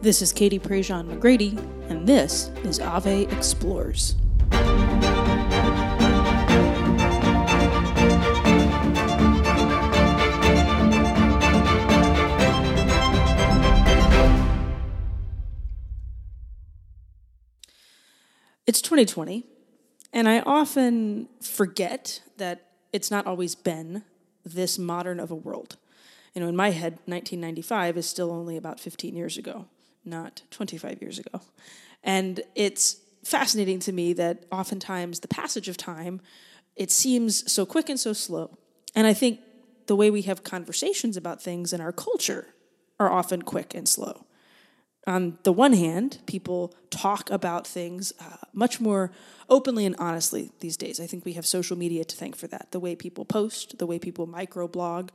This is Katie Prejean McGrady, and this is Ave Explores. It's 2020, and I often forget that it's not always been this modern of a world. You know, in my head, 1995 is still only about 15 years ago, not 25 years ago. And it's fascinating to me that oftentimes the passage of time, it seems so quick and so slow. And I think the way we have conversations about things in our culture are often quick and slow. On the one hand, people talk about things much more openly and honestly these days. I think we have social media to thank for that. The way people post, the way people microblog,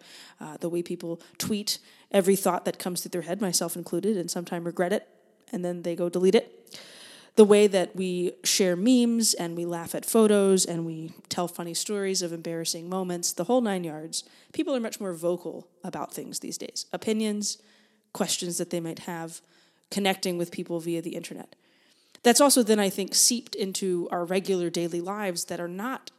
the way people tweet every thought that comes through their head, myself included, and sometimes regret it, and then they go delete it. The way that we share memes, and we laugh at photos, and we tell funny stories of embarrassing moments, the whole nine yards. People are much more vocal about things these days. Opinions, questions that they might have, connecting with people via the internet. That's also then, I think, seeped into our regular daily lives that are not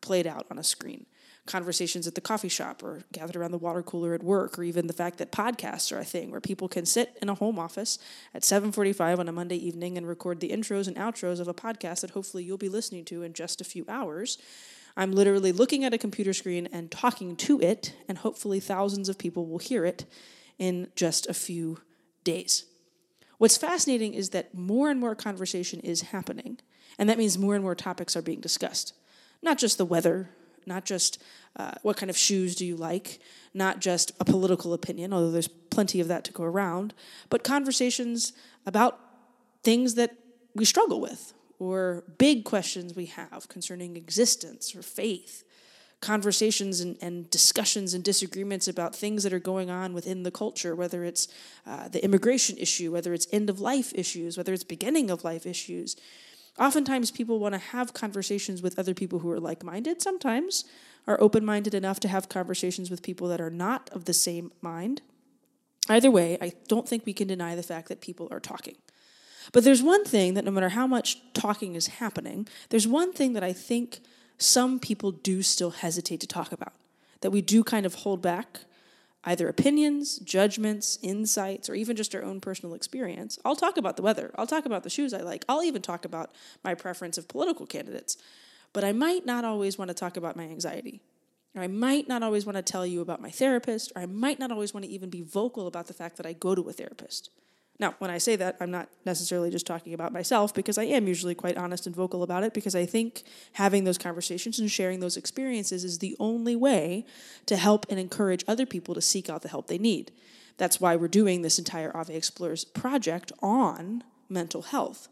played out on a screen. Conversations at the coffee shop or gathered around the water cooler at work, or even the fact that podcasts are a thing where people can sit in a home office at 7:45 on a Monday evening and record the intros and outros of a podcast that hopefully you'll be listening to in just a few hours. I'm literally looking at a computer screen and talking to it, and hopefully thousands of people will hear it in just a few days. What's fascinating is that more and more conversation is happening, and that means more and more topics are being discussed. Not just the weather, not just what kind of shoes do you like, not just a political opinion, although there's plenty of that to go around, but conversations about things that we struggle with, or big questions we have concerning existence or faith, conversations and discussions and disagreements about things that are going on within the culture, whether it's the immigration issue, whether it's end-of-life issues, whether it's beginning-of-life issues. Oftentimes, people want to have conversations with other people who are like-minded, sometimes are open-minded enough to have conversations with people that are not of the same mind. Either way, I don't think we can deny the fact that people are talking. But there's one thing that no matter how much talking is happening, there's one thing that I think some people do still hesitate to talk about, that we do kind of hold back either opinions, judgments, insights, or even just our own personal experience. I'll talk about the weather. I'll talk about the shoes I like. I'll even talk about my preference of political candidates. But I might not always want to talk about my anxiety, or I might not always want to tell you about my therapist, or I might not always want to even be vocal about the fact that I go to a therapist. Now, when I say that, I'm not necessarily just talking about myself, because I am usually quite honest and vocal about it, because I think having those conversations and sharing those experiences is the only way to help and encourage other people to seek out the help they need. That's why we're doing this entire Ave Explorers project on mental health.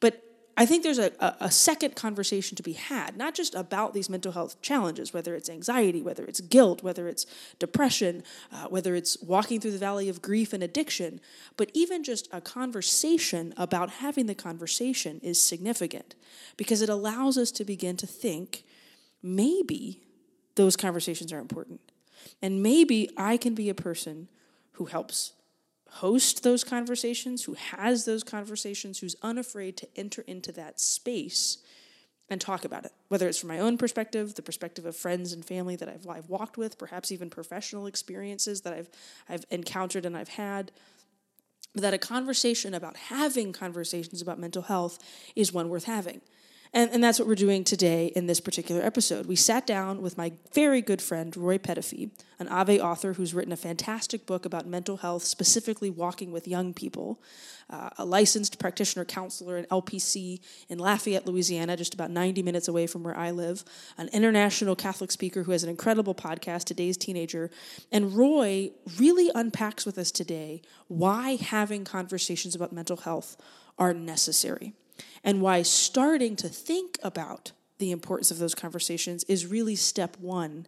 But I think there's a second conversation to be had, not just about these mental health challenges, whether it's anxiety, whether it's guilt, whether it's depression, whether it's walking through the valley of grief and addiction, but even just a conversation about having the conversation is significant, because it allows us to begin to think, maybe those conversations are important, and maybe I can be a person who helps host those conversations, who has those conversations, who's unafraid to enter into that space and talk about it, whether it's from my own perspective, the perspective of friends and family that I've walked with, perhaps even professional experiences that I've encountered and I've had, that a conversation about having conversations about mental health is one worth having. And that's what we're doing today in this particular episode. We sat down with my very good friend, Roy Pettifee, an Ave author who's written a fantastic book about mental health, specifically walking with young people, a licensed practitioner counselor and LPC in Lafayette, Louisiana, just about 90 minutes away from where I live, an international Catholic speaker who has an incredible podcast, Today's Teenager. And Roy really unpacks with us today why having conversations about mental health are necessary, and why starting to think about the importance of those conversations is really step one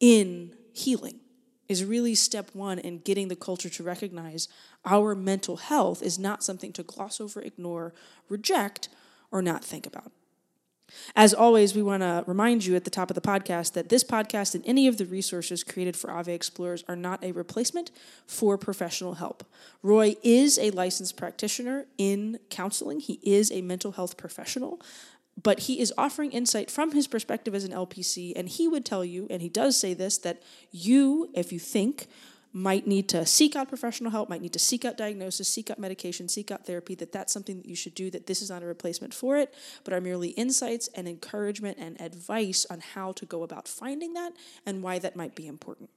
in healing, is really step one in getting the culture to recognize our mental health is not something to gloss over, ignore, reject, or not think about. As always, we want to remind you at the top of the podcast that this podcast and any of the resources created for Ave Explorers are not a replacement for professional help. Roy is a licensed practitioner in counseling. He is a mental health professional, but he is offering insight from his perspective as an LPC, and he would tell you, and he does say this, that you, if you think, might need to seek out professional help, might need to seek out diagnosis, seek out medication, seek out therapy, that that's something that you should do, that this is not a replacement for it, but are merely insights and encouragement and advice on how to go about finding that and why that might be important.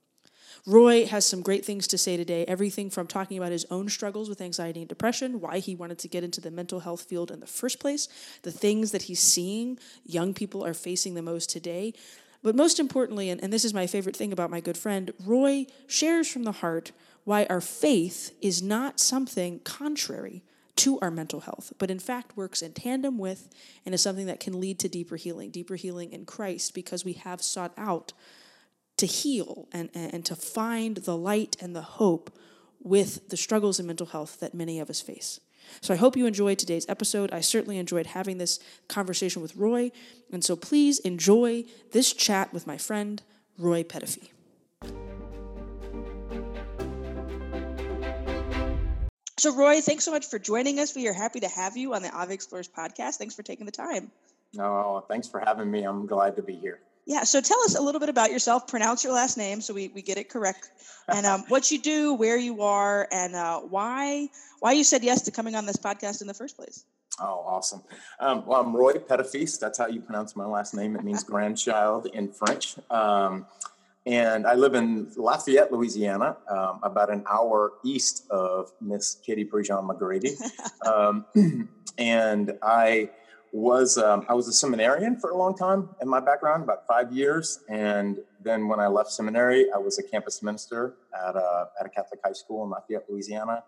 Roy has some great things to say today, everything from talking about his own struggles with anxiety and depression, why he wanted to get into the mental health field in the first place, the things that he's seeing young people are facing the most today. But most importantly, and this is my favorite thing about my good friend, Roy shares from the heart why our faith is not something contrary to our mental health, but in fact works in tandem with and is something that can lead to deeper healing in Christ, because we have sought out to heal and to find the light and the hope with the struggles in mental health that many of us face. So I hope you enjoyed today's episode. I certainly enjoyed having this conversation with Roy. And so please enjoy this chat with my friend, Roy Pettifee. So Roy, thanks so much for joining us. We are happy to have you on the Ave Explorers podcast. Thanks for taking the time. No, thanks for having me. I'm glad to be here. Yeah, so tell us a little bit about yourself. Pronounce your last name so we get it correct. And what you do, where you are, and why you said yes to coming on this podcast in the first place. Oh, awesome. Well, I'm Roy Pettifee. That's how you pronounce my last name. It means grandchild in French. And I live in Lafayette, Louisiana, about an hour east of Miss Katie Prejean McGrady. And I was a seminarian for a long time in my background, about 5 years. And then when I left seminary, I was a campus minister at a Catholic high school in Lafayette, Louisiana.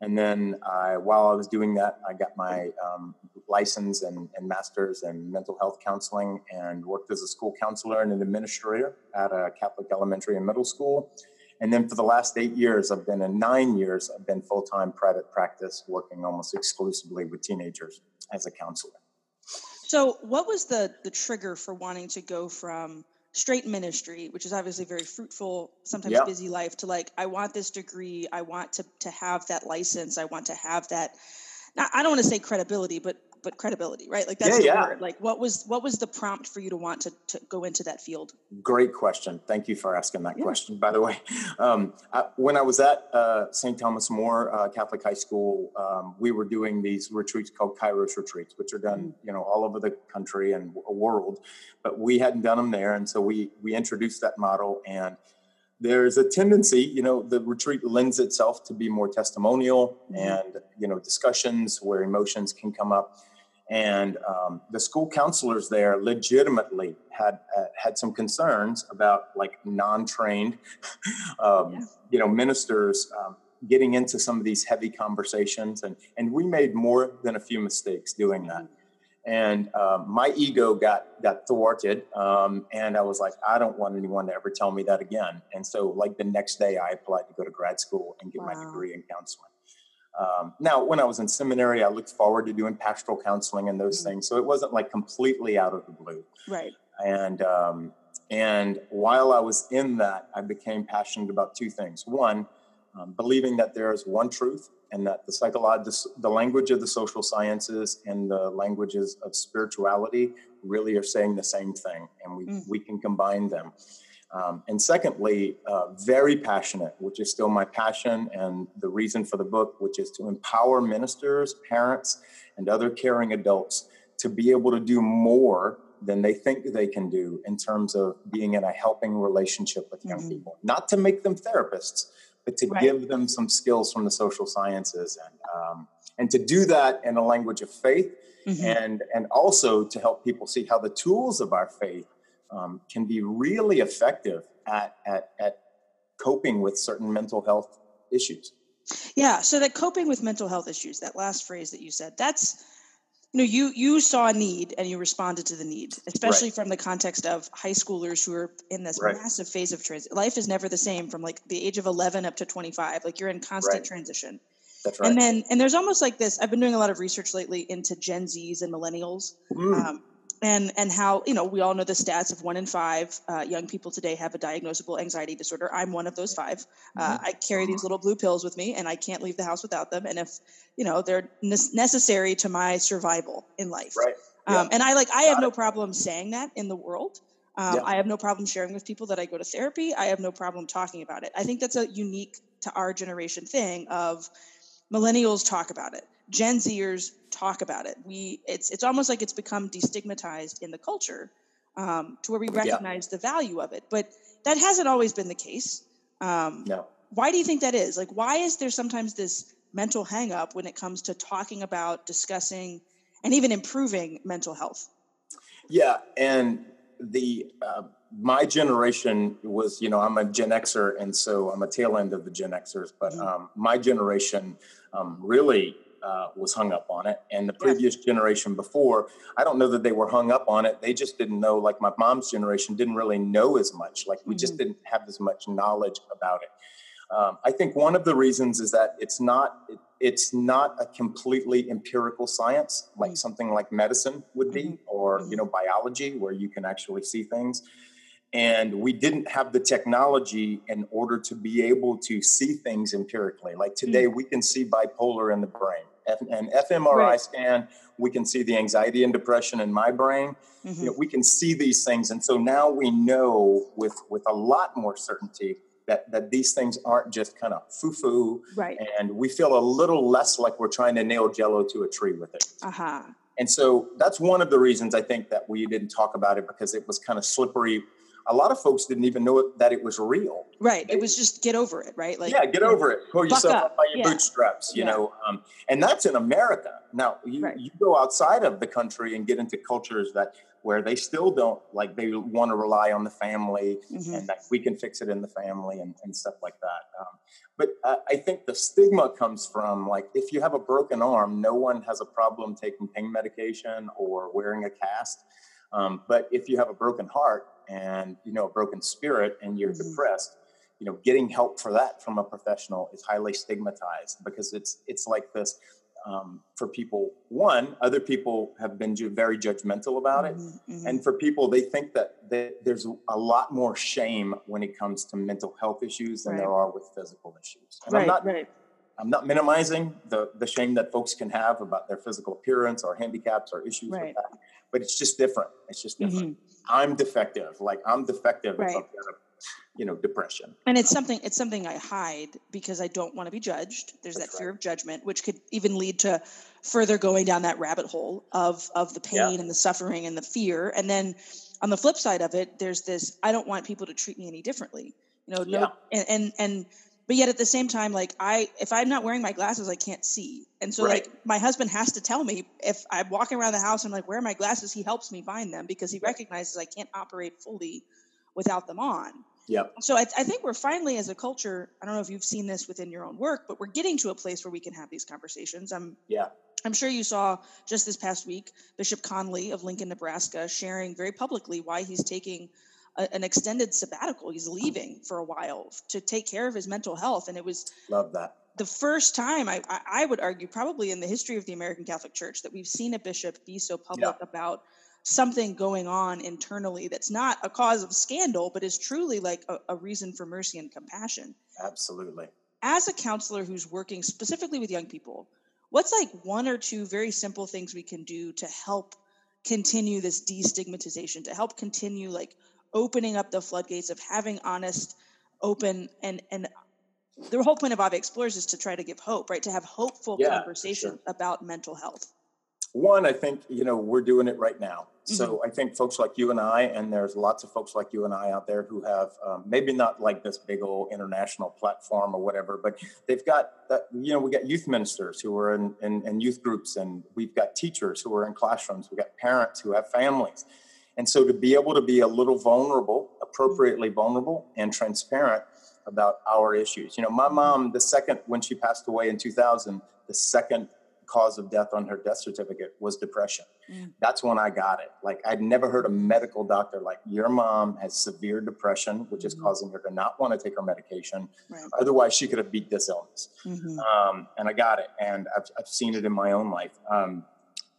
And then while I was doing that, I got my license and master's in mental health counseling and worked as a school counselor and an administrator at a Catholic elementary and middle school. And then for the last 8 years, 9 years, I've been full-time private practice, working almost exclusively with teenagers as a counselor. So what was the trigger for wanting to go from straight ministry, which is obviously very fruitful, sometimes busy life, to like, I want this degree, I want to have that license, I want to have that, not, I don't want to say credibility, but credibility, right? Like that's the word. Like what was the prompt for you to want to go into that field? Great question. Thank you for asking that question, by the way. When I was at St. Thomas More Catholic High School, we were doing these retreats called Kairos retreats, which are done, all over the country and world, but we hadn't done them there. And so we introduced that model, and there's a tendency, the retreat lends itself to be more testimonial and, discussions where emotions can come up. And the school counselors there legitimately had some concerns about like non-trained, ministers getting into some of these heavy conversations. And we made more than a few mistakes doing that. And my ego got thwarted, and I was like, I don't want anyone to ever tell me that again. And so, like the next day, I applied to go to grad school and get my degree in counseling. Now, when I was in seminary, I looked forward to doing pastoral counseling and those things, so it wasn't like completely out of the blue. Right. And while I was in that, I became passionate about two things. One, believing that there is one truth, and that the language of the social sciences and the languages of spirituality really are saying the same thing, and we can combine them. And secondly, very passionate, which is still my passion and the reason for the book, which is to empower ministers, parents, and other caring adults to be able to do more than they think they can do in terms of being in a helping relationship with young people. Not to make them therapists, but to give them some skills from the social sciences, and to do that in a language of faith, and also to help people see how the tools of our faith can be really effective at coping with certain mental health issues. Yeah, so that coping with mental health issues, that last phrase that you said, that's, you saw a need and you responded to the need, especially from the context of high schoolers who are in this massive phase of transition. Life is never the same from like the age of 11 up to 25. Like you're in constant transition. That's right. And there's almost like this, I've been doing a lot of research lately into Gen Zs and millennials. And how, you know, we all know the stats of 1 in 5 young people today have a diagnosable anxiety disorder. I'm one of those 5. I carry these little blue pills with me and I can't leave the house without them. And if, you know, they're necessary to my survival in life. Right. Yeah. And I have no problem saying that in the world. Yeah. I have no problem sharing with people that I go to therapy. I have no problem talking about it. I think that's a unique to our generation thing of millennials talk about it. Gen Zers talk about it. It's almost like it's become destigmatized in the culture to where we recognize the value of it. But that hasn't always been the case. No. Why do you think that is? Like, why is there sometimes this mental hang up when it comes to talking about, discussing, and even improving mental health? Yeah. And my generation was, you know, I'm a Gen Xer, and so I'm a tail end of the Gen Xers, but my generation really was hung up on it. And the previous generation before, I don't know that they were hung up on it. They just didn't know, like my mom's generation didn't really know as much. Like we just didn't have as much knowledge about it. I think one of the reasons is that it's not a completely empirical science, like something like medicine would be, or, you know, biology, where you can actually see things. And we didn't have the technology in order to be able to see things empirically. Like today, we can see bipolar in the brain. An fMRI scan, we can see the anxiety and depression in my brain. You know, we can see these things. And so now we know with a lot more certainty that these things aren't just kind of foo-foo. Right. And we feel a little less like we're trying to nail Jell-O to a tree with it. And so that's one of the reasons I think that we didn't talk about it, because it was kind of slippery. A lot of folks didn't even know that it was real. Right. It was just get over it, right? Like, yeah, get over it. Pull yourself up by your bootstraps, you know. And that's in America. Now, you go outside of the country and get into cultures where they still don't, like, they want to rely on the family and that we can fix it in the family and stuff like that. But I think the stigma comes from, like, if you have a broken arm, no one has a problem taking pain medication or wearing a cast. But if you have a broken heart, and, you know, a broken spirit, and you're depressed, you know, getting help for that from a professional is highly stigmatized, because it's like this for people. One, other people have been very judgmental about it. And for people, they think that there's a lot more shame when it comes to mental health issues than there are with physical issues. And I'm not minimizing the shame that folks can have about their physical appearance or handicaps or issues with that, but it's just different. I'm defective if I've got a, you know, depression. And it's something I hide because I don't want to be judged. There's that fear of judgment, which could even lead to further going down that rabbit hole of the pain and the suffering and the fear. And then on the flip side of it, there's this, I don't want people to treat me any differently, you know, but yet at the same time, like if I'm not wearing my glasses, I can't see. And so like my husband has to tell me if I'm walking around the house, I'm like, where are my glasses? He helps me find them because he recognizes I can't operate fully without them on. Yep. So I think we're finally, as a culture, I don't know if you've seen this within your own work, but we're getting to a place where we can have these conversations. I'm sure you saw just this past week, Bishop Conley of Lincoln, Nebraska, sharing very publicly why he's taking an extended sabbatical. He's leaving for a while to take care of his mental health. And it was the first time I would argue probably in the history of the American Catholic Church that we've seen a bishop be so public about something going on internally that's not a cause of scandal, but is truly like a reason for mercy and compassion. Absolutely. As a counselor who's working specifically with young people, what's like 1 or 2 very simple things we can do to help continue this destigmatization, to help continue like opening up the floodgates of having honest, open, and the whole point of Ave Explores is to try to give hope, right? To have hopeful conversations about mental health. One, I think, you know, we're doing it right now. So I think folks like you and I, and there's lots of folks like you and I out there who have maybe not like this big old international platform or whatever, but they've got, that, you know, we got youth ministers who are in youth groups, and we've got teachers who are in classrooms. We've got parents who have families. And so to be able to be a little vulnerable, appropriately vulnerable and transparent about our issues. You know, my mom, when she passed away in 2000, the second cause of death on her death certificate was depression. That's when I got it. Like I'd never heard a medical doctor like, your mom has severe depression, which is causing her to not want to take her medication. Otherwise she could have beat this illness. And I got it. And I've seen it in my own life.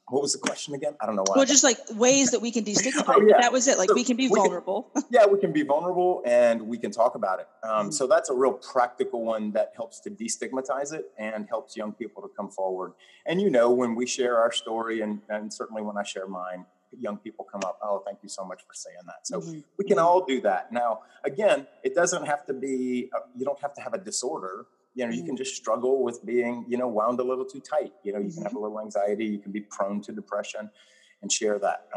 What was the question again? I don't know why. Well, just like ways that we can destigmatize. Oh, yeah. That was it. Like, so we can be vulnerable. We can be vulnerable and we can talk about it. So that's a real practical one that helps to destigmatize it and helps young people to come forward. And, you know, when we share our story, and certainly when I share mine, young people come up, oh, thank you so much for saying that. So we can all do that. Now, again, it doesn't have to be, you don't have to have a disorder. You know, you can just struggle with being, you know, wound a little too tight. You know, you can have a little anxiety. You can be prone to depression, and share that.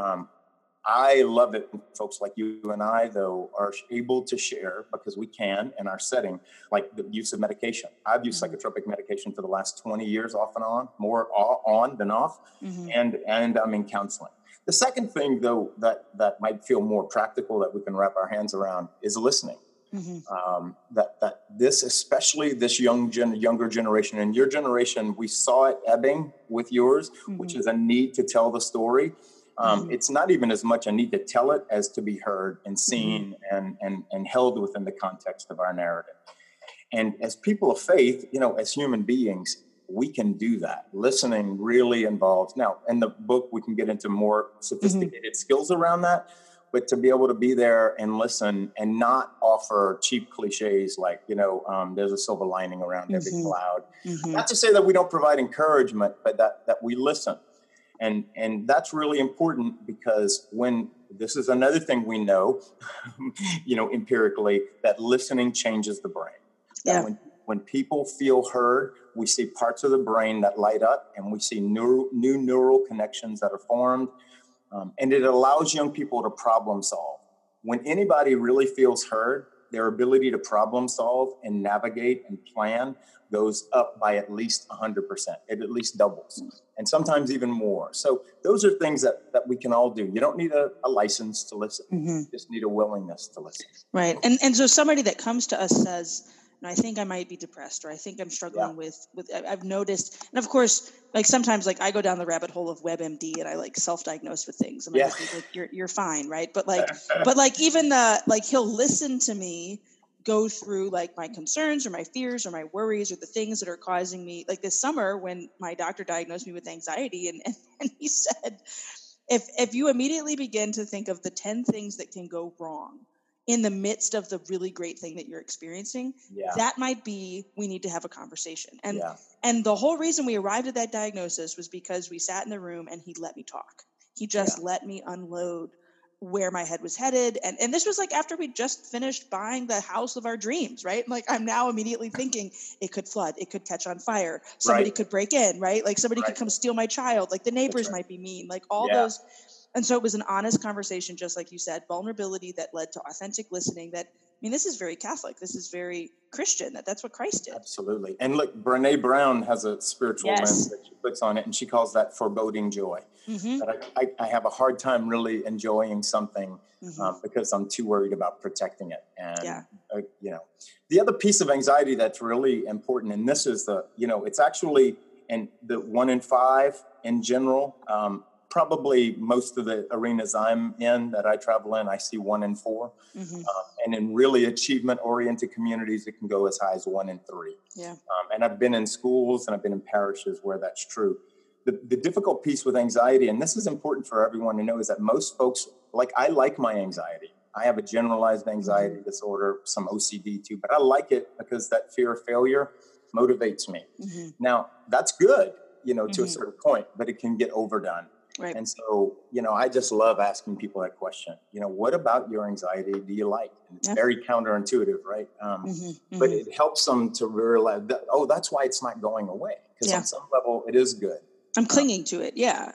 I love it when folks like you and I, though, are able to share, because we can in our setting, like the use of medication. I've used psychotropic medication for the last 20 years, off and on, more on than off. And I'm in counseling. The second thing, though, that might feel more practical that we can wrap our hands around is listening. That this, especially this younger generation, and your generation, we saw it ebbing with yours, which is a need to tell the story. It's not even as much a need to tell it as to be heard and seen and held within the context of our narrative. And as people of faith, you know, as human beings, we can do that. Listening really involves. Now, in the book, we can get into more sophisticated skills around that. But to be able to be there and listen and not offer cheap cliches like, you know, there's a silver lining around every cloud. Not to say that we don't provide encouragement, but that we listen. And that's really important, because when this is another thing we know, you know, empirically, that listening changes the brain. Yeah. When people feel heard, we see parts of the brain that light up, and we see new neural connections that are formed. And it allows young people to problem solve. When anybody really feels heard, their ability to problem solve and navigate and plan goes up by at least 100%. It at least doubles, and sometimes even more. So those are things that we can all do. You don't need a license to listen. You just need a willingness to listen. Right. And so somebody that comes to us says, I think I might be depressed, or I think I'm struggling with I've noticed. And of course, like sometimes like I go down the rabbit hole of WebMD and I like self-diagnose with things. And I just like, you're fine. Right. But like, even he'll listen to me go through like my concerns or my fears or my worries or the things that are causing me, like this summer when my doctor diagnosed me with anxiety, and he said, if you immediately begin to think of the 10 things that can go wrong in the midst of the really great thing that you're experiencing, that might be, we need to have a conversation. And and the whole reason we arrived at that diagnosis was because we sat in the room and he let me talk. He just let me unload where my head was headed. And this was like after we just finished buying the house of our dreams, right? Like I'm now immediately thinking it could flood, it could catch on fire, somebody could break in, right? Like somebody could come steal my child, like the neighbors might be mean, like all those. And so it was an honest conversation, just like you said, vulnerability that led to authentic listening. That, I mean, this is very Catholic. This is very Christian. That's what Christ did. Absolutely. And look, Brene Brown has a spiritual lens that she puts on it, and she calls that foreboding joy. That I have a hard time really enjoying something because I'm too worried about protecting it. And, you know, the other piece of anxiety that's really important, and this is it's actually, and the 1 in 5 in general, probably most of the arenas I'm in that I travel in, I see 1 in 4. And in really achievement-oriented communities, it can go as high as 1 in 3. And I've been in schools and I've been in parishes where that's true. The difficult piece with anxiety, and this is important for everyone to know, is that most folks, like I like my anxiety. I have a generalized anxiety disorder, some OCD too, but I like it because that fear of failure motivates me. Now, that's good, you know, to a certain point, but it can get overdone. Right. And so, you know, I just love asking people that question, you know, what about your anxiety do you like? And it's very counterintuitive, right? But it helps them to realize that, oh, that's why it's not going away. Because on some level, it is good. I'm clinging to it. Yeah.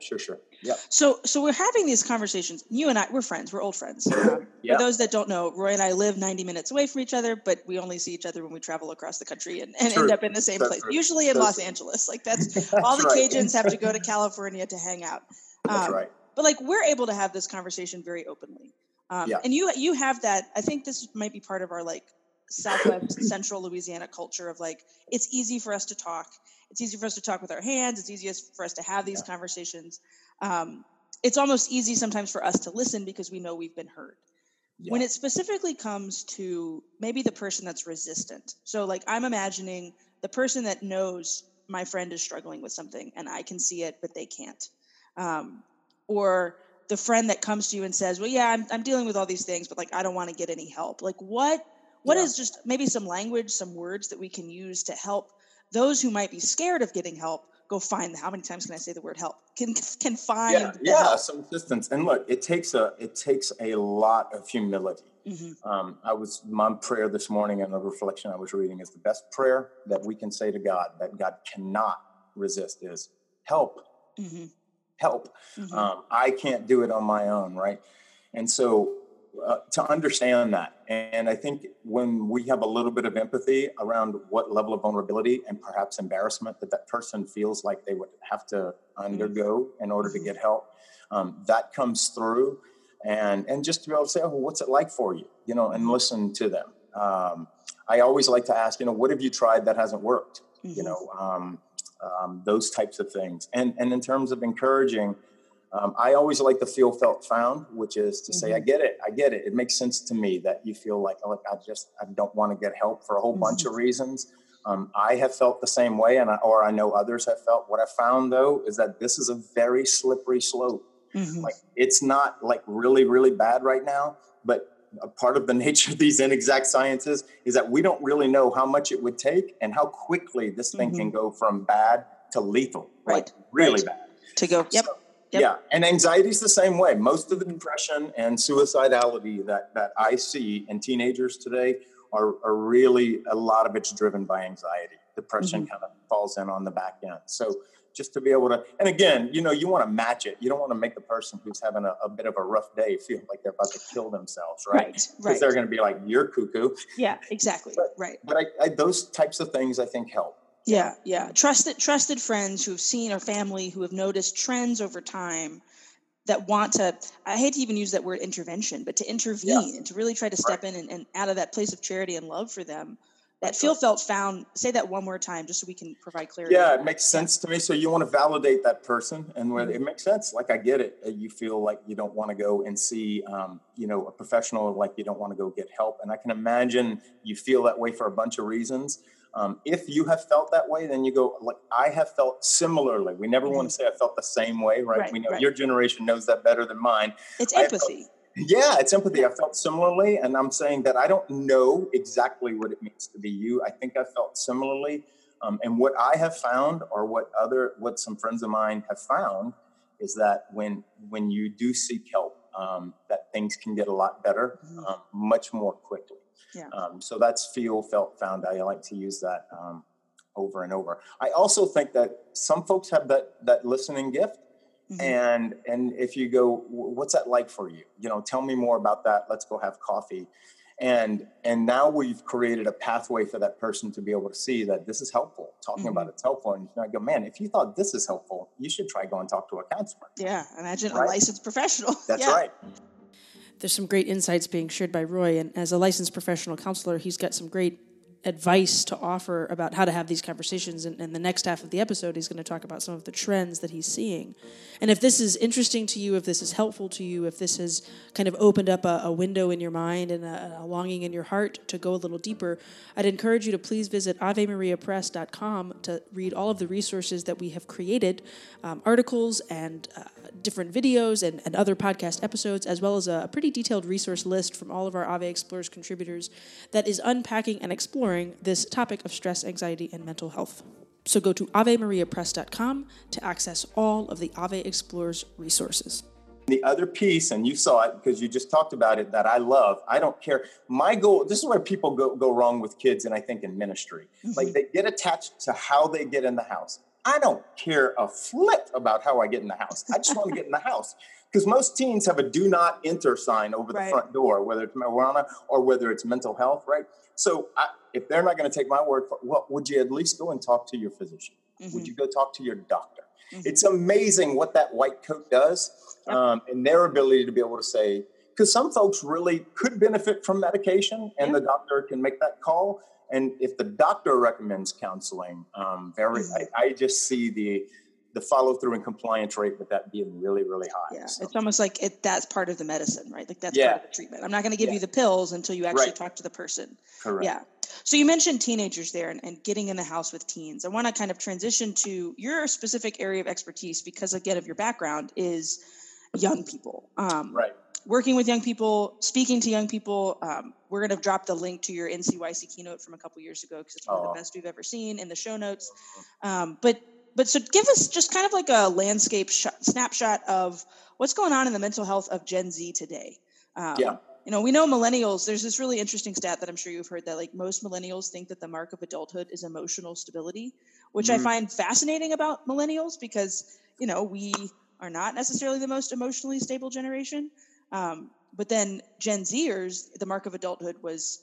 Sure. Yeah. So we're having these conversations. You and I, we're friends. We're old friends. For those that don't know, Roy and I live 90 minutes away from each other, but we only see each other when we travel across the country and end up in the same place, usually in Los Angeles. Like that's all the Cajuns have to go to California to hang out. That's right. But like, we're able to have this conversation very openly. And you have that. I think this might be part of our like Southwest Central Louisiana culture of like, it's easy for us to talk. It's easy for us to talk with our hands. It's easiest for us to have these conversations. It's almost easy sometimes for us to listen because we know we've been heard. When it specifically comes to maybe the person that's resistant. So like I'm imagining the person that knows my friend is struggling with something and I can see it, but they can't. Or the friend that comes to you and says, well, yeah, I'm dealing with all these things, but like, I don't want to get any help. Like what is just maybe some language, some words that we can use to help those who might be scared of getting help go find how many times can I say the word help? Can find help. Some assistance. And look, it takes a lot of humility. Mm-hmm. My prayer this morning and the reflection I was reading is the best prayer that we can say to God that God cannot resist is help, mm-hmm. help. Mm-hmm. I can't do it on my own. Right. And so to understand that. And I think when we have a little bit of empathy around what level of vulnerability and perhaps embarrassment that person feels like they would have to undergo in order to get help, that comes through. And just to be able to say, oh, well, what's it like for you? You know, and listen to them. I always like to ask, you know, what have you tried that hasn't worked? Mm-hmm. You know, those types of things. And in terms of encouraging, I always like the feel, felt, found, which is to say, I get it. It makes sense to me that you feel like, oh, I don't want to get help for a whole bunch of reasons. I have felt the same way, or I know others have felt. What I found, though, is that this is a very slippery slope. Mm-hmm. Like, it's not like really, really bad right now, but a part of the nature of these inexact sciences is that we don't really know how much it would take and how quickly this thing can go from bad to lethal, right? Like really bad. To go, yep. So, yeah. And anxiety is the same way. Most of the depression and suicidality that I see in teenagers today are really, a lot of it's driven by anxiety. Depression kind of falls in on the back end. So just to be able to, and again, you know, you want to match it. You don't want to make the person who's having a bit of a rough day feel like they're about to kill themselves, right? Because they're going to be like, you're cuckoo. Yeah, exactly. But I those types of things, I think, help. Yeah. Trusted friends who've seen, or family who have noticed trends over time that want to, I hate to even use that word intervention, but to intervene and to really try to step in and out of that place of charity and love for them. That feel, felt, found, say that one more time just so we can provide clarity. Yeah, it makes sense to me. So you want to validate that person and whether it makes sense. Like, I get it. You feel like you don't want to go and see, you know, a professional, like you don't want to go get help. And I can imagine you feel that way for a bunch of reasons. If you have felt that way, then you go, like, I have felt similarly. We never want to say I felt the same way, right? We know your generation knows that better than mine. It's empathy. It's empathy. I felt similarly, and I'm saying that I don't know exactly what it means to be you. I think I felt similarly, and what I have found, or what some friends of mine have found, is that when you do seek help, that things can get a lot better, much more quickly. So that's feel, felt, found. I like to use that over and over. I also think that some folks have that listening gift. Mm-hmm. And if you go, what's that like for you? You know, tell me more about that. Let's go have coffee. And now we've created a pathway for that person to be able to see that this is helpful. Talking about it's helpful. And I go, man, if you thought this is helpful, you should try going and talk to a counselor. Yeah. Imagine a licensed professional. That's right. There's some great insights being shared by Roy. And as a licensed professional counselor, he's got some great advice to offer about how to have these conversations, and the next half of the episode he's going to talk about some of the trends that he's seeing. And if this is interesting to you, if this is helpful to you, if this has kind of opened up a window in your mind and a longing in your heart to go a little deeper, I'd encourage you to please visit avemariapress.com to read all of the resources that we have created, articles and different videos and other podcast episodes, as well as a pretty detailed resource list from all of our Ave Explorers contributors that is unpacking and exploring this topic of stress, anxiety, and mental health. So go to avemariapress.com to access all of the Ave Explorers resources. The other piece, and you saw it because you just talked about it, that I love, I don't care. My goal, this is where people go wrong with kids, and I think in ministry. Mm-hmm. Like, they get attached to how they get in the house. I don't care a flip about how I get in the house. I just want to get in the house, because most teens have a do not enter sign over the front door, whether it's marijuana or whether it's mental health, right? So if they're not going to take my word for it, well, would you at least go and talk to your physician? Mm-hmm. Would you go talk to your doctor? Mm-hmm. It's amazing what that white coat does, and their ability to be able to say, because some folks really could benefit from medication, and the doctor can make that call. And if the doctor recommends counseling, I just see the follow-through and compliance rate with that being really, really high. Yeah, so it's almost like that's part of the medicine, right? Like, that's part of the treatment. I'm not going to give you the pills until you actually talk to the person. Correct. Yeah, So you mentioned teenagers there and getting in the house with teens. I want to kind of transition to your specific area of expertise because, again, of your background is young people. Right. Working with young people, speaking to young people. We're going to drop the link to your NCYC keynote from a couple years ago because it's one of the best we've ever seen in the show notes. But so give us just kind of like a landscape snapshot of what's going on in the mental health of Gen Z today. You know, we know millennials, there's this really interesting stat that I'm sure you've heard that like most millennials think that the mark of adulthood is emotional stability, which I find fascinating about millennials because, you know, we are not necessarily the most emotionally stable generation. But then Gen Zers, the mark of adulthood was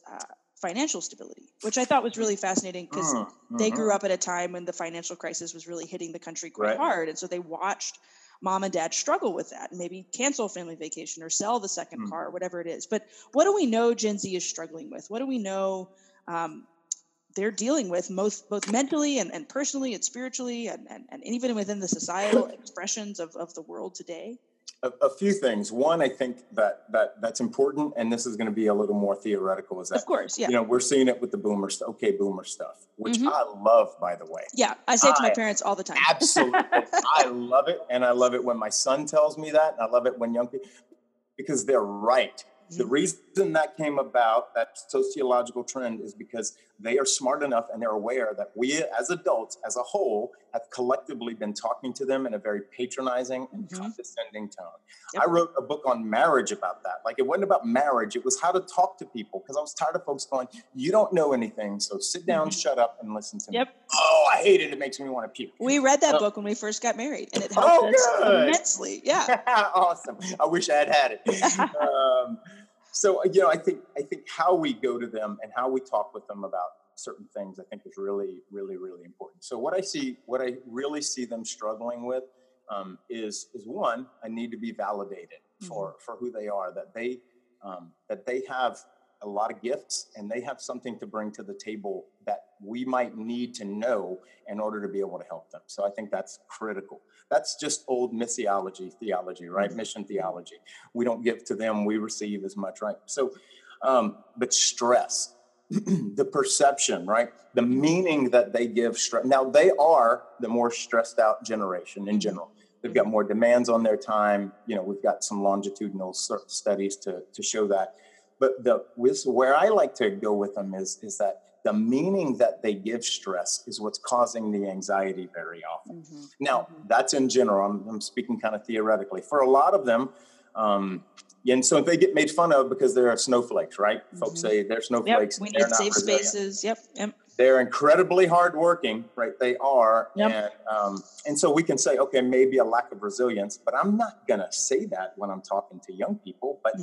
financial stability, which I thought was really fascinating because they grew up at a time when the financial crisis was really hitting the country quite hard. And so they watched mom and dad struggle with that and maybe cancel family vacation or sell the second car or whatever it is. But what do we know Gen Z is struggling with? What do we know they're dealing with both mentally and personally and spiritually and even within the societal expressions of the world today? A few things. One, I think that's important, and this is going to be a little more theoretical. Is that, of course, yeah. You know, we're seeing it with the boomers, okay, boomer stuff, which I love, by the way. Yeah, I say it to my parents all the time. Absolutely, I love it, and I love it when my son tells me that, and I love it when young people, because they're right. The reason that came about, that sociological trend, is because they are smart enough and they're aware that we as adults as a whole have collectively been talking to them in a very patronizing and condescending tone. Yep. I wrote a book on marriage about that. Like, it wasn't about marriage. It was how to talk to people because I was tired of folks going, you don't know anything, so sit down, shut up, and listen to me. Oh, I hate it. It makes me want to puke. We read that book when we first got married, and it helped us immensely. Yeah. Awesome. I wish I had it. So, you know, I think how we go to them and how we talk with them about certain things, I think is really, really, really important. So what I really see them struggling with is one, I need to be validated for who they are, that they have a lot of gifts and they have something to bring to the table that we might need to know in order to be able to help them. So I think that's critical. That's just old missiology theology, right? Mission theology. We don't give to them, we receive as much, right? So, but stress, the perception, right? The meaning that they give stress. Now they are the more stressed out generation in general. They've got more demands on their time. You know, we've got some longitudinal studies to show that. But where I like to go with them is that the meaning that they give stress is what's causing the anxiety very often. Now, that's in general. I'm speaking kind of theoretically. For a lot of them, and so if they get made fun of because they're snowflakes, right? Folks say they're snowflakes. Yep. We need safe spaces. Yep. They're incredibly hardworking, right? They are. Yep. And so we can say, okay, maybe a lack of resilience, but I'm not going to say that when I'm talking to young people, but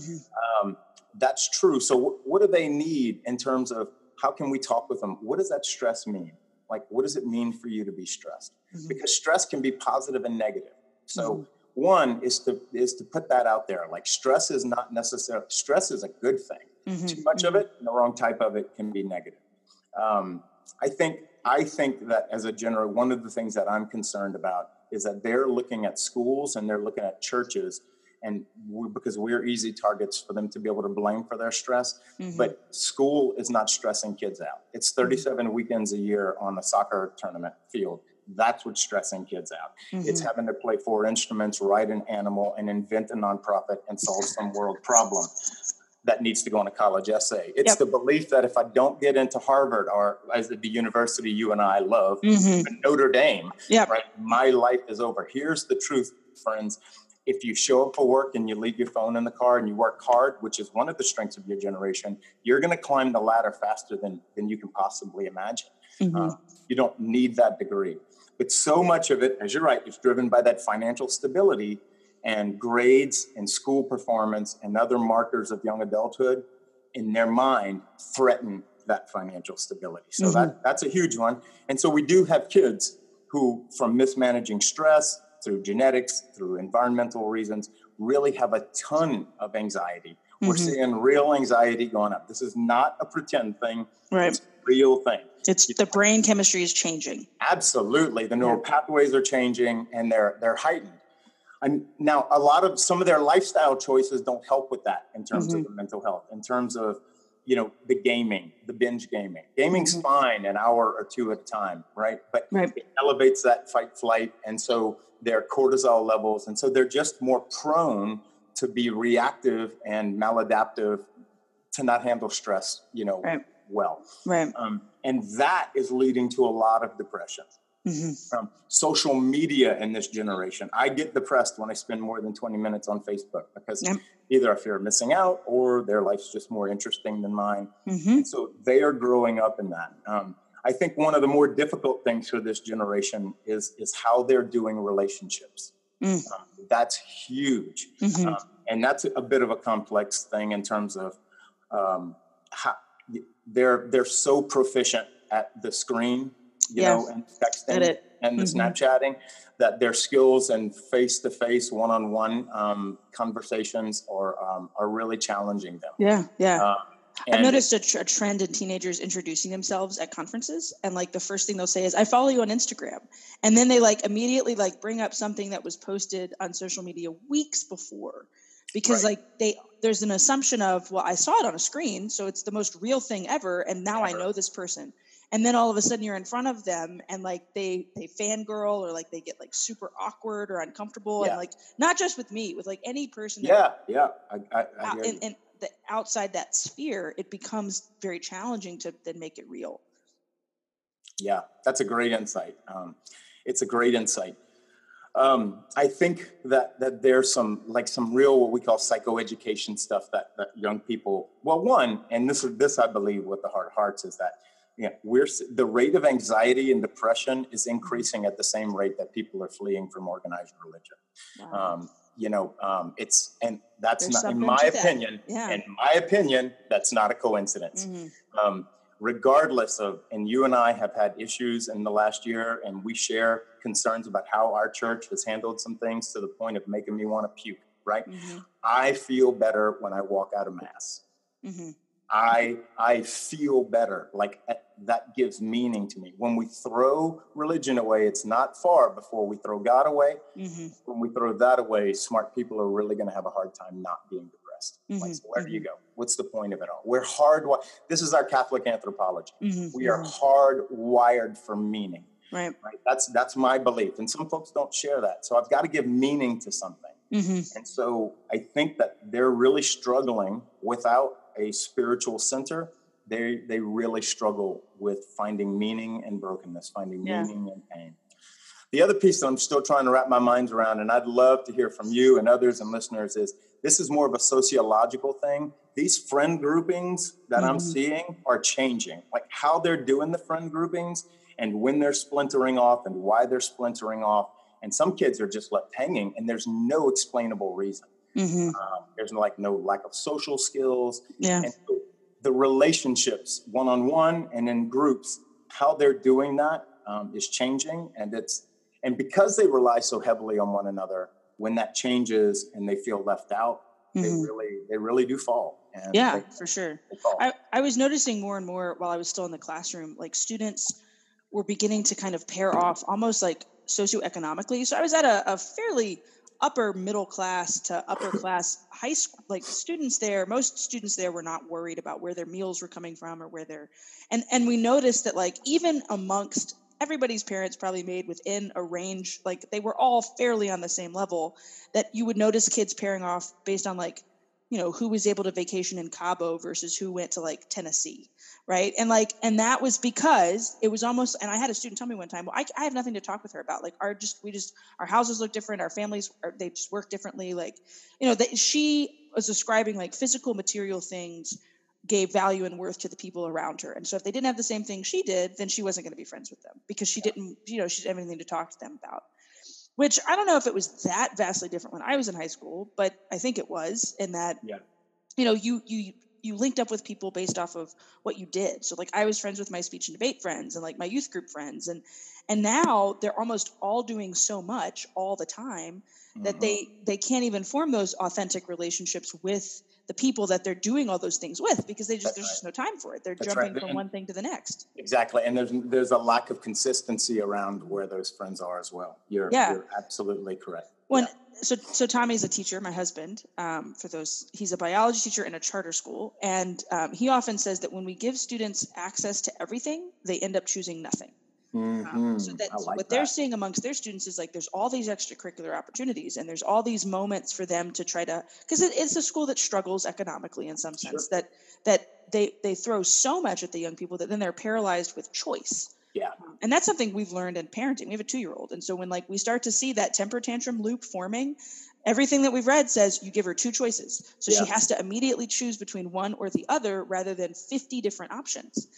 that's true. So what do they need in terms of how can we talk with them? What does that stress mean? Like, what does it mean for you to be stressed? Because stress can be positive and negative. So one is to put that out there. Like, stress is not necessarily, stress is a good thing. Too much of it and the wrong type of it can be negative. I think that as a general, one of the things that I'm concerned about is that they're looking at schools and they're looking at churches, and because we're easy targets for them to be able to blame for their stress, but school is not stressing kids out. It's 37 weekends a year on a soccer tournament field. That's what's stressing kids out. It's having to play four instruments, ride an animal, and invent a nonprofit and solve some world problem that needs to go on a college essay. It's the belief that if I don't get into Harvard or as the university you and I love, Notre Dame, right, my life is over. Here's the truth, friends. If you show up for work and you leave your phone in the car and you work hard, which is one of the strengths of your generation, you're going to climb the ladder faster than you can possibly imagine. You don't need that degree. But so much of it, as you're right, is driven by that financial stability and grades and school performance and other markers of young adulthood in their mind threaten that financial stability. So that's a huge one. And so we do have kids who, from mismanaging stress, through genetics, through environmental reasons, really have a ton of anxiety. We're seeing real anxiety going up. This is not a pretend thing. Right. It's a real thing. It's the brain chemistry is changing. Absolutely. The neural pathways are changing and they're heightened. And now some of their lifestyle choices don't help with that in terms of the mental health, in terms of, you know, the gaming, the binge gaming. Gaming's fine an hour or two at a time, right? But it elevates that fight flight. And so their cortisol levels, and so they're just more prone to be reactive and maladaptive, to not handle stress, you know, well. Right. And that is leading to a lot of depression. Social media in this generation. I get depressed when I spend more than 20 minutes on Facebook because either I fear missing out or their life's just more interesting than mine. So they are growing up in that. I think one of the more difficult things for this generation is how they're doing relationships. That's huge. And that's a bit of a complex thing in terms of how they're so proficient at the screen, you know, and texting and the Snapchatting, that their skills and face-to-face, one-on-one conversations are really challenging them. I've noticed a trend in teenagers introducing themselves at conferences. And like the first thing they'll say is, I follow you on Instagram. And then they like immediately like bring up something that was posted on social media weeks before, because like there's an assumption of, well, I saw it on a screen, so it's the most real thing ever. And now I know this person. And then all of a sudden you're in front of them and like they fangirl or like they get like super awkward or uncomfortable. And like, not just with me, with like any person. I hear you. And outside that sphere, it becomes very challenging to then make it real. Yeah, that's a great insight. It's a great insight. I think that there's some real, what we call psychoeducation stuff that young people, well, one, and this I believe with the hard hearts is that, you know, the rate of anxiety and depression is increasing at the same rate that people are fleeing from organized religion. Wow. In my opinion, that's not a coincidence. Regardless of, and you and I have had issues in the last year, and we share concerns about how our church has handled some things to the point of making me want to puke, right? I feel better when I walk out of mass. I feel better. Like that gives meaning to me. When we throw religion away, it's not far before we throw God away. When we throw that away, smart people are really going to have a hard time not being depressed. Like, so where do you go? What's the point of it all? We're hardwired. This is our Catholic anthropology. We are hardwired for meaning. Right. That's my belief. And some folks don't share that. So I've got to give meaning to something. And so I think that they're really struggling without a spiritual center. They really struggle with finding meaning in brokenness, finding meaning in pain. The other piece that I'm still trying to wrap my mind around, and I'd love to hear from you and others and listeners, is this is more of a sociological thing. These friend groupings that I'm seeing are changing, like how they're doing the friend groupings and when they're splintering off and why they're splintering off. And some kids are just left hanging and there's no explainable reason. There's like no lack of social skills. And so the relationships one-on-one and in groups, how they're doing that is changing. And because they rely so heavily on one another, when that changes and they feel left out, they really do fall. And for sure. I was noticing more and more while I was still in the classroom, like students were beginning to kind of pair off almost like socioeconomically. So I was at a fairly upper middle class to upper class high school, like students there, most students there were not worried about where their meals were coming from or where they're, and we noticed that like, even amongst everybody's parents probably made within a range, like they were all fairly on the same level, that you would notice kids pairing off based on like, you know, who was able to vacation in Cabo versus who went to like Tennessee. Right. And like, and that was because it was almost, and I had a student tell me one time, well, I have nothing to talk with her about. Like our houses look different. Our families, they just work differently. Like, you know, that she was describing like physical material things gave value and worth to the people around her. And so if they didn't have the same thing she did, then she wasn't going to be friends with them because she didn't, you know, she didn't have anything to talk to them about. Which I don't know if it was that vastly different when I was in high school, but I think it was in that, you know, you linked up with people based off of what you did. So like I was friends with my speech and debate friends and like my youth group friends. And now they're almost all doing so much all the time that they can't even form those authentic relationships with the people that they're doing all those things with, because they just, there's just no time for it. They're jumping from one thing to the next. Exactly. And there's a lack of consistency around where those friends are as well. You're absolutely correct. So Tommy's a teacher, my husband, for those, he's a biology teacher in a charter school. And he often says that when we give students access to everything, they end up choosing nothing. Mm-hmm. So that's what they're seeing amongst their students is like, there's all these extracurricular opportunities and there's all these moments for them to try to, because it's a school that struggles economically in some sense, that they throw so much at the young people that then they're paralyzed with choice. Yeah. And that's something we've learned in parenting. We have a 2-year-old. And so when we start to see that temper tantrum loop forming, everything that we've read says you give her two choices. So she has to immediately choose between one or the other rather than 50 different options.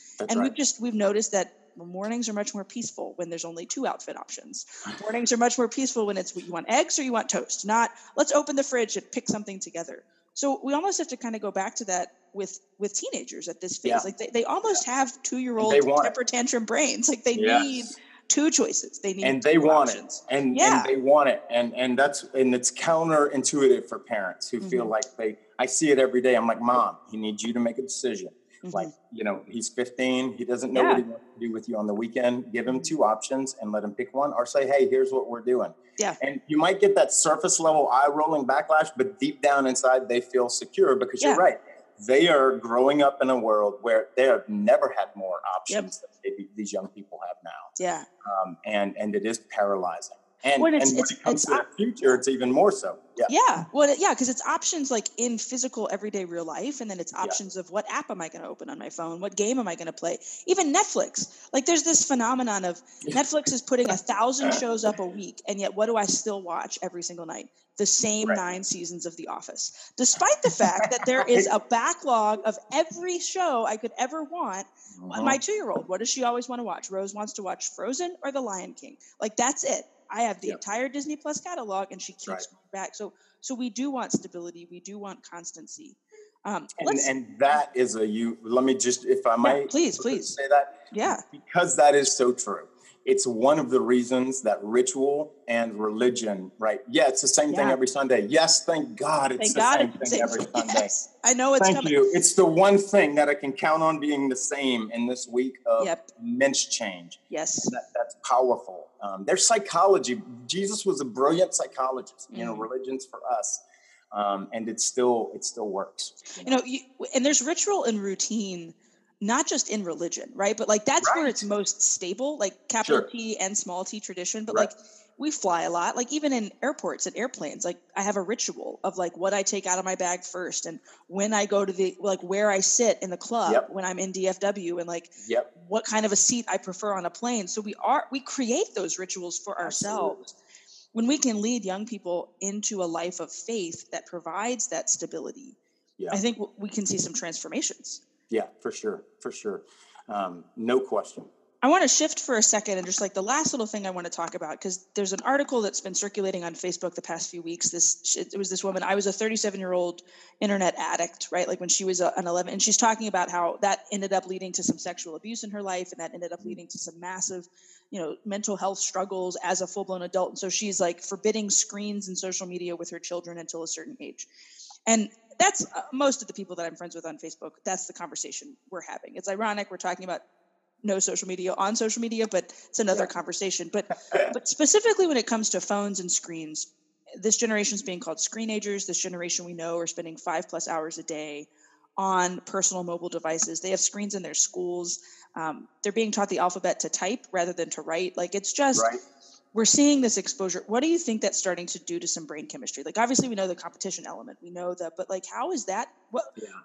We've noticed that mornings are much more peaceful when there's only 2 outfit options. Mornings are much more peaceful when it's you want eggs or you want toast, not let's open the fridge and pick something together. So we almost have to kind of go back to that with teenagers at this phase. Yeah. Like they almost have 2-year-old temper tantrum brains. Like they need 2 choices. They need and they want options. It. And they want it. And it's counterintuitive for parents who feel like I see it every day. I'm like, Mom, he needs you to make a decision. Like, he's 15. He doesn't know what he wants to do with you on the weekend. Give him 2 options and let him pick one, or say, hey, here's what we're doing. Yeah. And you might get that surface level eye rolling backlash, but deep down inside, they feel secure because you're right. They are growing up in a world where they have never had more options than maybe these young people have now. Yeah. And it is paralyzing. And when it comes to the future, it's even more so. Yeah. Well, because it's options like in physical, everyday, real life. And then it's options of what app am I going to open on my phone? What game am I going to play? Even Netflix. Like there's this phenomenon of Netflix is putting 1,000 shows up a week. And yet what do I still watch every single night? The same 9 seasons of The Office, despite the fact that there is a backlog of every show I could ever want. My 2-year-old, what does she always want to watch? Rose wants to watch Frozen or The Lion King. Like that's it. I have the entire Disney Plus catalog, and she keeps going back. So we do want stability. We do want constancy. Let me say that. Yeah. Because that is so true. It's one of the reasons that ritual and religion, right? Yeah, it's the same thing every Sunday. Yes, thank God it's the same thing every Sunday. Yes. I know it's coming. Thank you. It's the one thing that I can count on being the same in this week of immense change. Yes. That's powerful. There's psychology. Jesus was a brilliant psychologist. You know, religion's for us. And it still works. And there's ritual and routine, not just in religion, right? But like that's where it's most stable, like capital T and small t tradition. But like we fly a lot, like even in airports and airplanes, like I have a ritual of like what I take out of my bag first and when I go to where I sit in the club when I'm in DFW and like what kind of a seat I prefer on a plane. So we create those rituals for ourselves. When we can lead young people into a life of faith that provides that stability, I think we can see some transformations. Yeah, for sure. No question. I want to shift for a second and just like the last little thing I want to talk about, because there's an article that's been circulating on Facebook the past few weeks. It was this woman. I was a 37-year-old internet addict, right? Like when she was an 11, and she's talking about how that ended up leading to some sexual abuse in her life, and that ended up leading to some massive, mental health struggles as a full-blown adult. And so she's like forbidding screens and social media with her children until a certain age. And that's most of the people that I'm friends with on Facebook. That's the conversation we're having. It's ironic. We're talking about no social media on social media, but it's another conversation. But specifically when it comes to phones and screens, this generation is being called screenagers. This generation we know are spending 5+ hours a day on personal mobile devices. They have screens in their schools. They're being taught the alphabet to type rather than to write. Like it's just... Right. We're seeing this exposure. What do you think that's starting to do to some brain chemistry? Like, obviously we know the competition element, we know that, but like, how is that?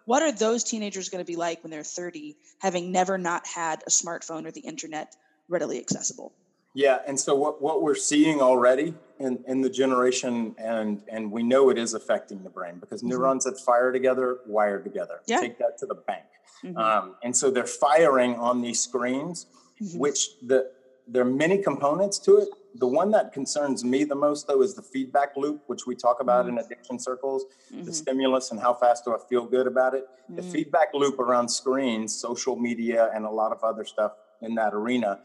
What are those teenagers going to be like when they're 30, having never not had a smartphone or the internet readily accessible? Yeah. And so what we're seeing already in the generation, and we know it is affecting the brain because neurons that fire together, wire together, take that to the bank. And so they're firing on these screens, which there are many components to it. The one that concerns me the most, though, is the feedback loop, which we talk about in addiction circles, the stimulus and how fast do I feel good about it. The feedback loop around screens, social media, and a lot of other stuff in that arena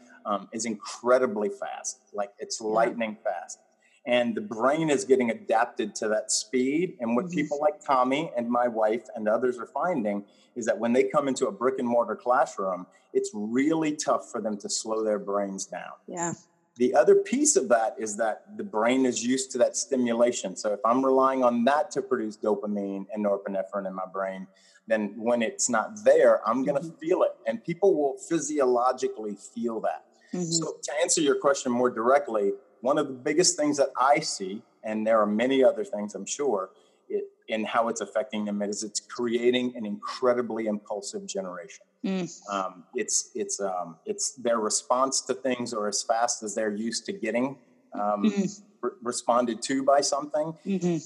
is incredibly fast. Like it's lightning fast. and the brain is getting adapted to that speed. And what people like Tommy and my wife and others are finding is that when they come into a brick and mortar classroom, it's really tough for them to slow their brains down. Yeah. The other piece of that is that the brain is used to that stimulation. So if I'm relying on that to produce dopamine and norepinephrine in my brain, then when it's not there, I'm going to feel it. And people will physiologically feel that. So to answer your question more directly, one of the biggest things that I see, and there are many other things, I'm sure, in how it's affecting them, is it's creating an incredibly impulsive generation. It's their response to things are as fast as they're used to getting responded to by something.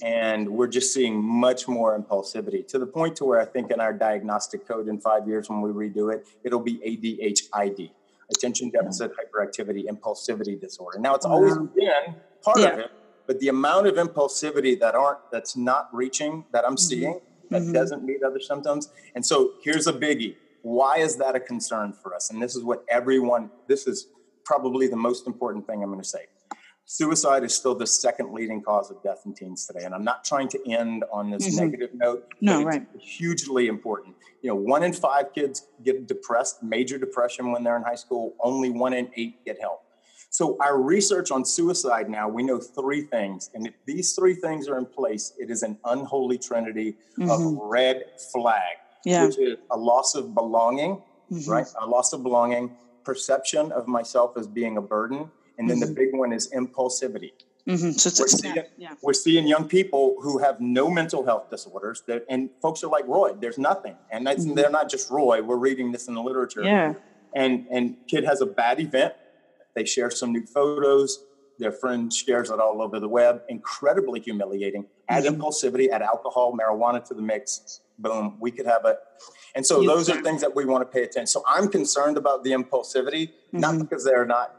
And we're just seeing much more impulsivity, to the point to where I think in our diagnostic code in 5 years, when we redo it, it'll be ADHID, attention deficit hyperactivity impulsivity disorder. Now it's always been part of it, but the amount of impulsivity that's not reaching, that I'm seeing, that doesn't meet other symptoms. And so here's a biggie. Why is that a concern for us? And this is what everyone, this is probably the most important thing I'm going to say. Suicide is still the second leading cause of death in teens today. And I'm not trying to end on this negative note. No, it's right. Hugely important. You know, 1 in 5 kids get depressed, major depression when they're in high school. Only 1 in 8 get help. So our research on suicide now, we know 3 things. And if these 3 things are in place, it is an unholy trinity of red flag, which is a loss of belonging, right? A loss of belonging, perception of myself as being a burden. And then the big one is impulsivity. So we're seeing young people who have no mental health disorders, that, and folks are like, Roy, there's nothing. And that's, they're not just Roy. We're reading this in the literature. And kid has a bad event. They share some new photos. Their friend shares it all over the web. Incredibly humiliating. Add impulsivity, add alcohol, marijuana to the mix. Boom, we could have it. And so those are things that we want to pay attention. So I'm concerned about the impulsivity, not because they're not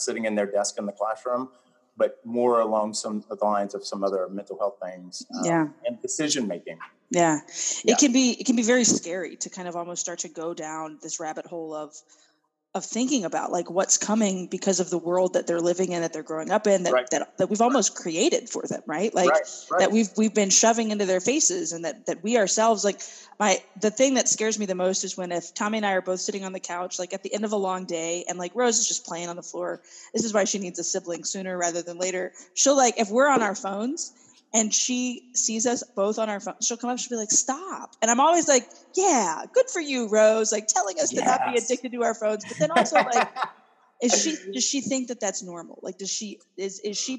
sitting in their desk in the classroom, but more along some of the lines of some other mental health things and decision-making. It can be very scary to kind of almost start to go down this rabbit hole of thinking about like what's coming because of the world that they're living in, that they're growing up in, that we've almost created for them. That we've been shoving into their faces, and that we ourselves, like the thing that scares me the most is when, if Tommy and I are both sitting on the couch, like at the end of a long day, and like Rose is just playing on the floor. This is why she needs a sibling sooner rather than later. She'll, like, if we're on our phones and she sees us both on our phone, she'll come up, she'll be like, stop. And I'm always like, yeah, good for you, Rose. Like telling us to not be addicted to our phones. But then also like, does she think that that's normal? Like, is she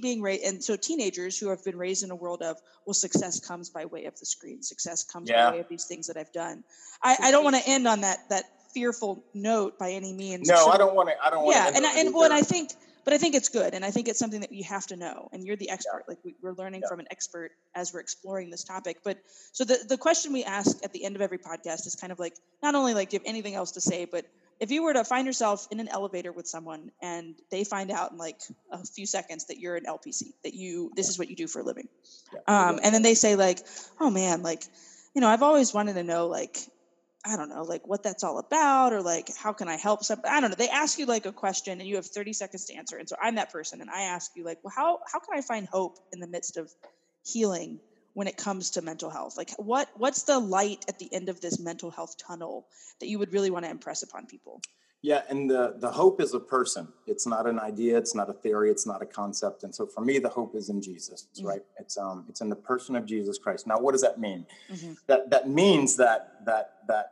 being raised? And so teenagers who have been raised in a world of, well, success comes by way of the screen. Success comes by way of these things that I've done. I don't want to end on that fearful note by any means. No, sure. I don't want to. Yeah. But I think it's good. And I think it's something that you have to know. And you're the expert. Like we're learning from an expert as we're exploring this topic. But so the question we ask at the end of every podcast is kind of like, not only like, do you have anything else to say, but if you were to find yourself in an elevator with someone and they find out in like a few seconds that you're an LPC, that this is what you do for a living. And then they say like, oh man, like, you know, I've always wanted to know, like, I don't know, like what that's all about, or like, how can I help somebody? I don't know. They ask you like a question and you have 30 seconds to answer. And so I'm that person. And I ask you like, well, how can I find hope in the midst of healing when it comes to mental health? Like what's the light at the end of this mental health tunnel that you would really want to impress upon people? Yeah. And the hope is a person. It's not an idea. It's not a theory. It's not a concept. And so for me, the hope is in Jesus, right? It's in the person of Jesus Christ. Now, what does that mean? That means that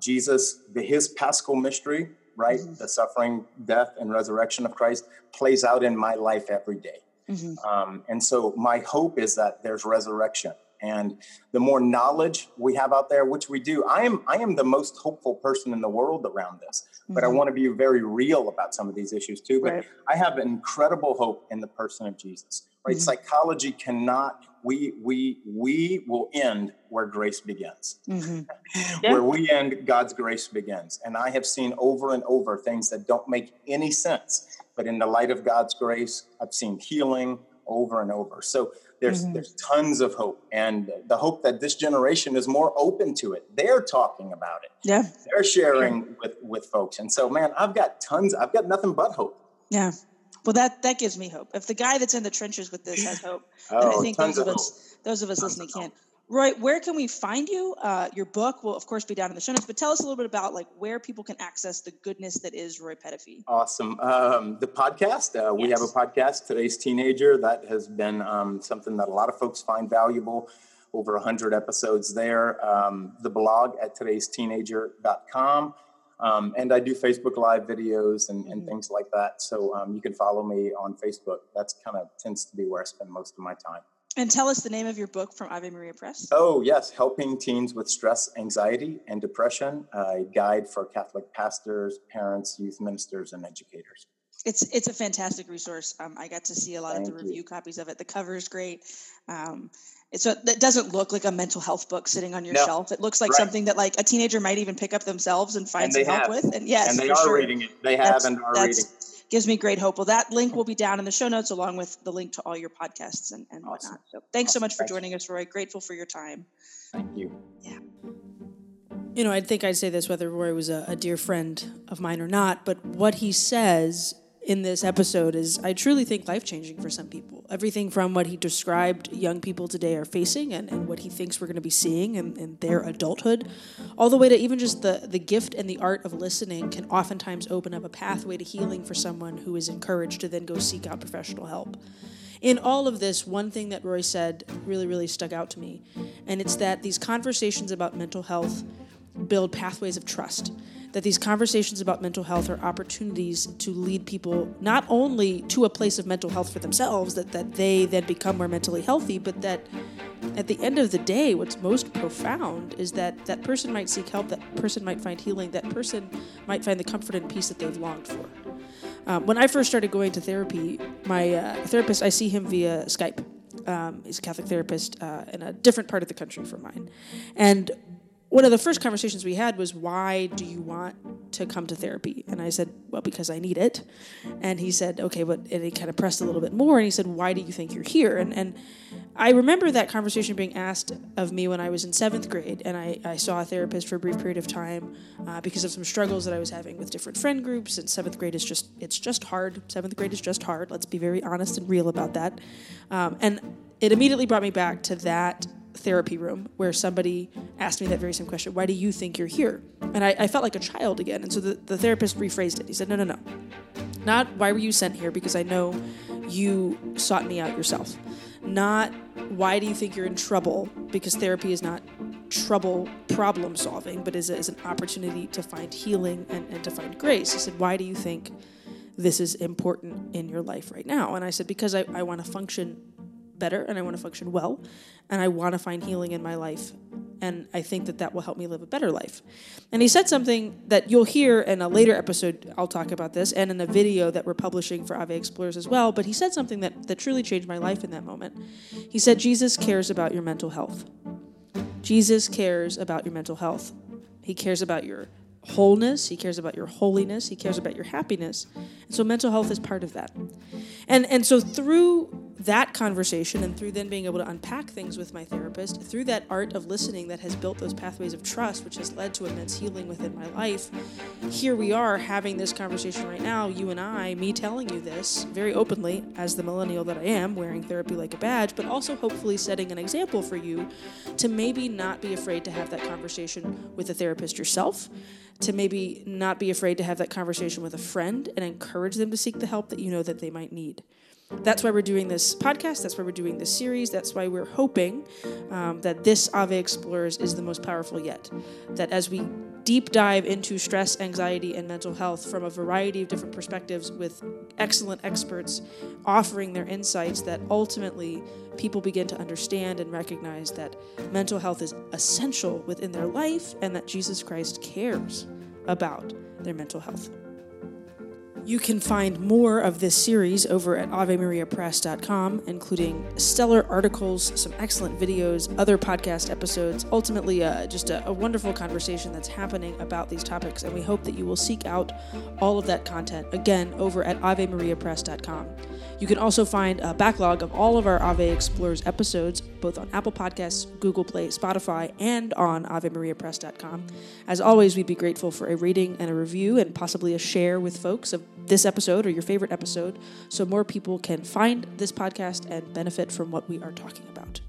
Jesus, his Paschal mystery, right? The suffering, death, and resurrection of Christ plays out in my life every day. And so my hope is that there's resurrection. And the more knowledge we have out there, which we do, I am the most hopeful person in the world around this, but I want to be very real about some of these issues too. But I have incredible hope in the person of Jesus, right? Psychology cannot, we will end where grace begins, where we end, God's grace begins. And I have seen over and over things that don't make any sense, but in the light of God's grace, I've seen healing over and over. So there's tons of hope, and the hope that this generation is more open to it. They're talking about it. Yeah. They're sharing with folks. And so, man, I've got nothing but hope. Yeah. Well, that gives me hope. If the guy that's in the trenches with this has hope, then I think those of us listening can. Roy, where can we find you? Your book will, of course, be down in the show notes, but tell us a little bit about where people can access the goodness that is Roy Pettifee. Awesome. The podcast, we have a podcast, Today's Teenager. That has been something that a lot of folks find valuable. Over 100 episodes there. The blog at today'steenager.com. And I do Facebook Live videos and things like that. So you can follow me on Facebook. That's kind of tends to be where I spend most of my time. And tell us the name of your book from Ave Maria Press. Oh, yes. Helping Teens with Stress, Anxiety, and Depression, a guide for Catholic pastors, parents, youth ministers, and educators. It's a fantastic resource. I got to see a lot of the review copies of it. The cover is great. So that doesn't look like a mental health book sitting on your shelf. It looks like something that a teenager might even pick up themselves and find some help with. And yes, and they are reading it. They have and are reading it. Gives me great hope. Well, that link will be down in the show notes along with the link to all your podcasts and whatnot. So thanks so much for joining us, Roy. Grateful for your time. Thank you. Yeah. You know, I think I'd say this whether Roy was a dear friend of mine or not, but what he says in this episode is, I truly think, life-changing for some people. Everything from what he described young people today are facing and what he thinks we're going to be seeing in their adulthood, all the way to even just the gift and the art of listening can oftentimes open up a pathway to healing for someone who is encouraged to then go seek out professional help. In all of this, one thing that Roy said really, really stuck out to me, and it's that these conversations about mental health build pathways of trust, that these conversations about mental health are opportunities to lead people not only to a place of mental health for themselves, that they then become more mentally healthy, but that at the end of the day, what's most profound is that that person might seek help, that person might find healing, that person might find the comfort and peace that they've longed for. When I first started going to therapy, my therapist, I see him via Skype. He's a Catholic therapist in a different part of the country from mine. And one of the first conversations we had was, why do you want to come to therapy? And I said, well, because I need it. And he said, okay, but and he kind of pressed a little bit more. And he said, why do you think you're here? And I remember that conversation being asked of me when I was in 7th grade. And I saw a therapist for a brief period of time because of some struggles that I was having with different friend groups. And 7th grade is just, it's just hard. 7th grade is just hard. Let's be very honest and real about that. And it immediately brought me back to that therapy room where somebody asked me that very same question, why do you think you're here? And I felt like a child again. And so the therapist rephrased it. He said, no. Not why were you sent here, because I know you sought me out yourself. Not why do you think you're in trouble, because therapy is not trouble problem solving, but is an opportunity to find healing and to find grace. He said, why do you think this is important in your life right now? And I said, because I want to function better and I want to function well and I want to find healing in my life, and I think that will help me live a better life. And he said something that you'll hear in a later episode, I'll talk about this, and in a video that we're publishing for Ave Explores as well, but he said something that truly changed my life in that moment. He said, Jesus cares about your mental health. Jesus cares about your mental health. He cares about your wholeness, he cares about your holiness, he cares about your happiness. And so mental health is part of that. And so through that conversation and through then being able to unpack things with my therapist, through that art of listening that has built those pathways of trust, which has led to immense healing within my life, here we are having this conversation right now, you and I, me telling you this very openly as the millennial that I am, wearing therapy like a badge, but also hopefully setting an example for you to maybe not be afraid to have that conversation with a therapist yourself, to maybe not be afraid to have that conversation with a friend and encourage them to seek the help that you know that they might need. That's why we're doing this podcast. That's why we're doing this series. That's why we're hoping that this Ave Explorers is the most powerful yet. That as we deep dive into stress, anxiety, and mental health from a variety of different perspectives with excellent experts offering their insights, that ultimately people begin to understand and recognize that mental health is essential within their life and that Jesus Christ cares about their mental health. You can find more of this series over at AveMariaPress.com, including stellar articles, some excellent videos, other podcast episodes, ultimately just a wonderful conversation that's happening about these topics, and we hope that you will seek out all of that content, again, over at AveMariaPress.com. You can also find a backlog of all of our Ave Explorers episodes, both on Apple Podcasts, Google Play, Spotify, and on AveMariaPress.com. As always, we'd be grateful for a rating and a review and possibly a share with folks of this episode or your favorite episode so more people can find this podcast and benefit from what we are talking about.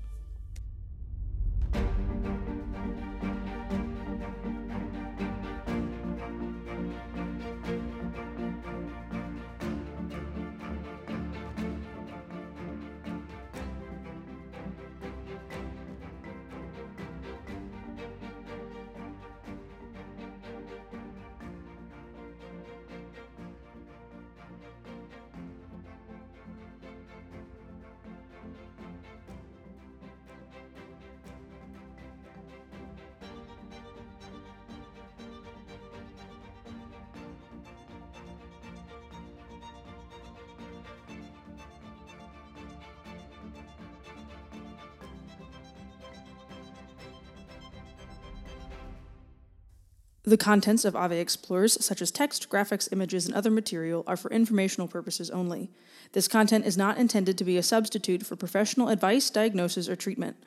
The contents of Ave Explores, such as text, graphics, images, and other material, are for informational purposes only. This content is not intended to be a substitute for professional advice, diagnosis, or treatment.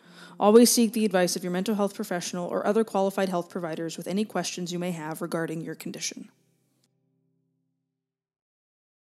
Always seek the advice of your mental health professional or other qualified health providers with any questions you may have regarding your condition.